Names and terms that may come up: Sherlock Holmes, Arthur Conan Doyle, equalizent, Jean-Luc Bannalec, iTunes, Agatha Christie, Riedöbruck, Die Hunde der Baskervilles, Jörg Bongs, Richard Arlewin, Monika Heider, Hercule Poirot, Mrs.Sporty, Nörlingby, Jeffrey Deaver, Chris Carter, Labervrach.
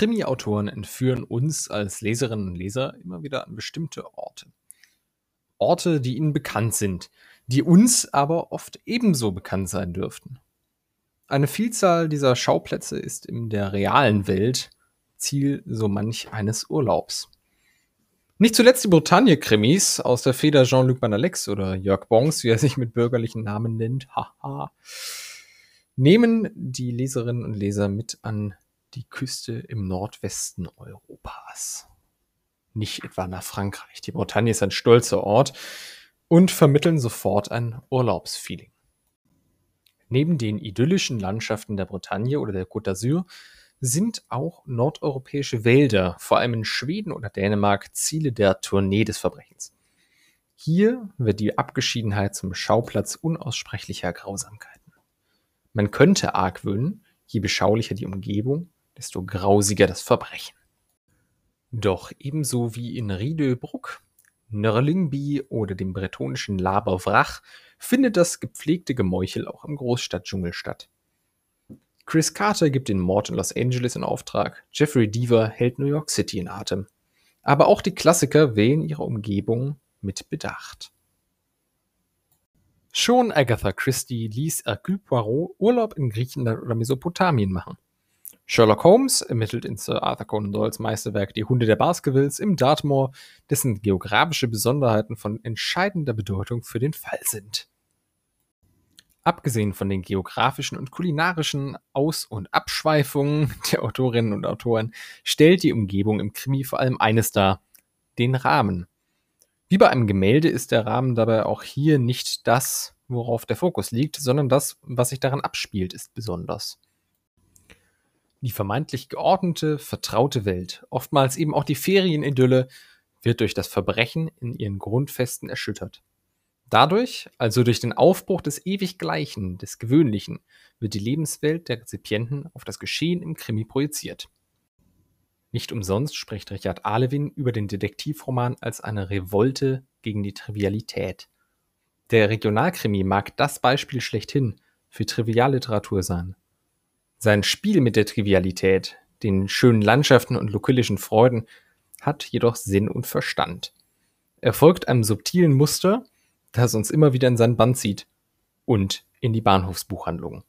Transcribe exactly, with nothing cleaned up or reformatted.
Krimi-Autoren entführen uns als Leserinnen und Leser immer wieder an bestimmte Orte. Orte, die ihnen bekannt sind, die uns aber oft ebenso bekannt sein dürften. Eine Vielzahl dieser Schauplätze ist in der realen Welt Ziel so manch eines Urlaubs. Nicht zuletzt die Bretagne-Krimis aus der Feder Jean-Luc Bannalec oder Jörg Bongs, wie er sich mit bürgerlichen Namen nennt, haha, nehmen die Leserinnen und Leser mit an die Küste im Nordwesten Europas. Nicht etwa nach Frankreich. Die Bretagne ist ein stolzer Ort und vermitteln sofort ein Urlaubsfeeling. Neben den idyllischen Landschaften der Bretagne oder der Côte d'Azur sind auch nordeuropäische Wälder, vor allem in Schweden oder Dänemark, Ziele der Tournee des Verbrechens. Hier wird die Abgeschiedenheit zum Schauplatz unaussprechlicher Grausamkeiten. Man könnte argwöhnen, je beschaulicher die Umgebung, desto grausiger das Verbrechen. Doch ebenso wie in Riedöbruck, Nörlingby oder dem bretonischen Labervrach findet das gepflegte Gemeuchel auch im Großstadtdschungel statt. Chris Carter gibt den Mord in Los Angeles in Auftrag, Jeffrey Deaver hält New York City in Atem. Aber auch die Klassiker wählen ihre Umgebung mit Bedacht. Schon Agatha Christie ließ Hercule Poirot Urlaub in Griechenland oder Mesopotamien machen. Sherlock Holmes ermittelt in Sir Arthur Conan Doyles Meisterwerk Die Hunde der Baskervilles im Dartmoor, dessen geografische Besonderheiten von entscheidender Bedeutung für den Fall sind. Abgesehen von den geografischen und kulinarischen Aus- und Abschweifungen der Autorinnen und Autoren stellt die Umgebung im Krimi vor allem eines dar: den Rahmen. Wie bei einem Gemälde ist der Rahmen dabei auch hier nicht das, worauf der Fokus liegt, sondern das, was sich daran abspielt, ist besonders. Die vermeintlich geordnete, vertraute Welt, oftmals eben auch die Ferienidylle, wird durch das Verbrechen in ihren Grundfesten erschüttert. Dadurch, also durch den Aufbruch des Ewiggleichen, des Gewöhnlichen, wird die Lebenswelt der Rezipienten auf das Geschehen im Krimi projiziert. Nicht umsonst spricht Richard Arlewin über den Detektivroman als eine Revolte gegen die Trivialität. Der Regionalkrimi mag das Beispiel schlechthin für Trivialliteratur sein. Sein Spiel mit der Trivialität, den schönen Landschaften und lokillischen Freuden, hat jedoch Sinn und Verstand. Er folgt einem subtilen Muster, das uns immer wieder in seinen Bann zieht und in die Bahnhofsbuchhandlung.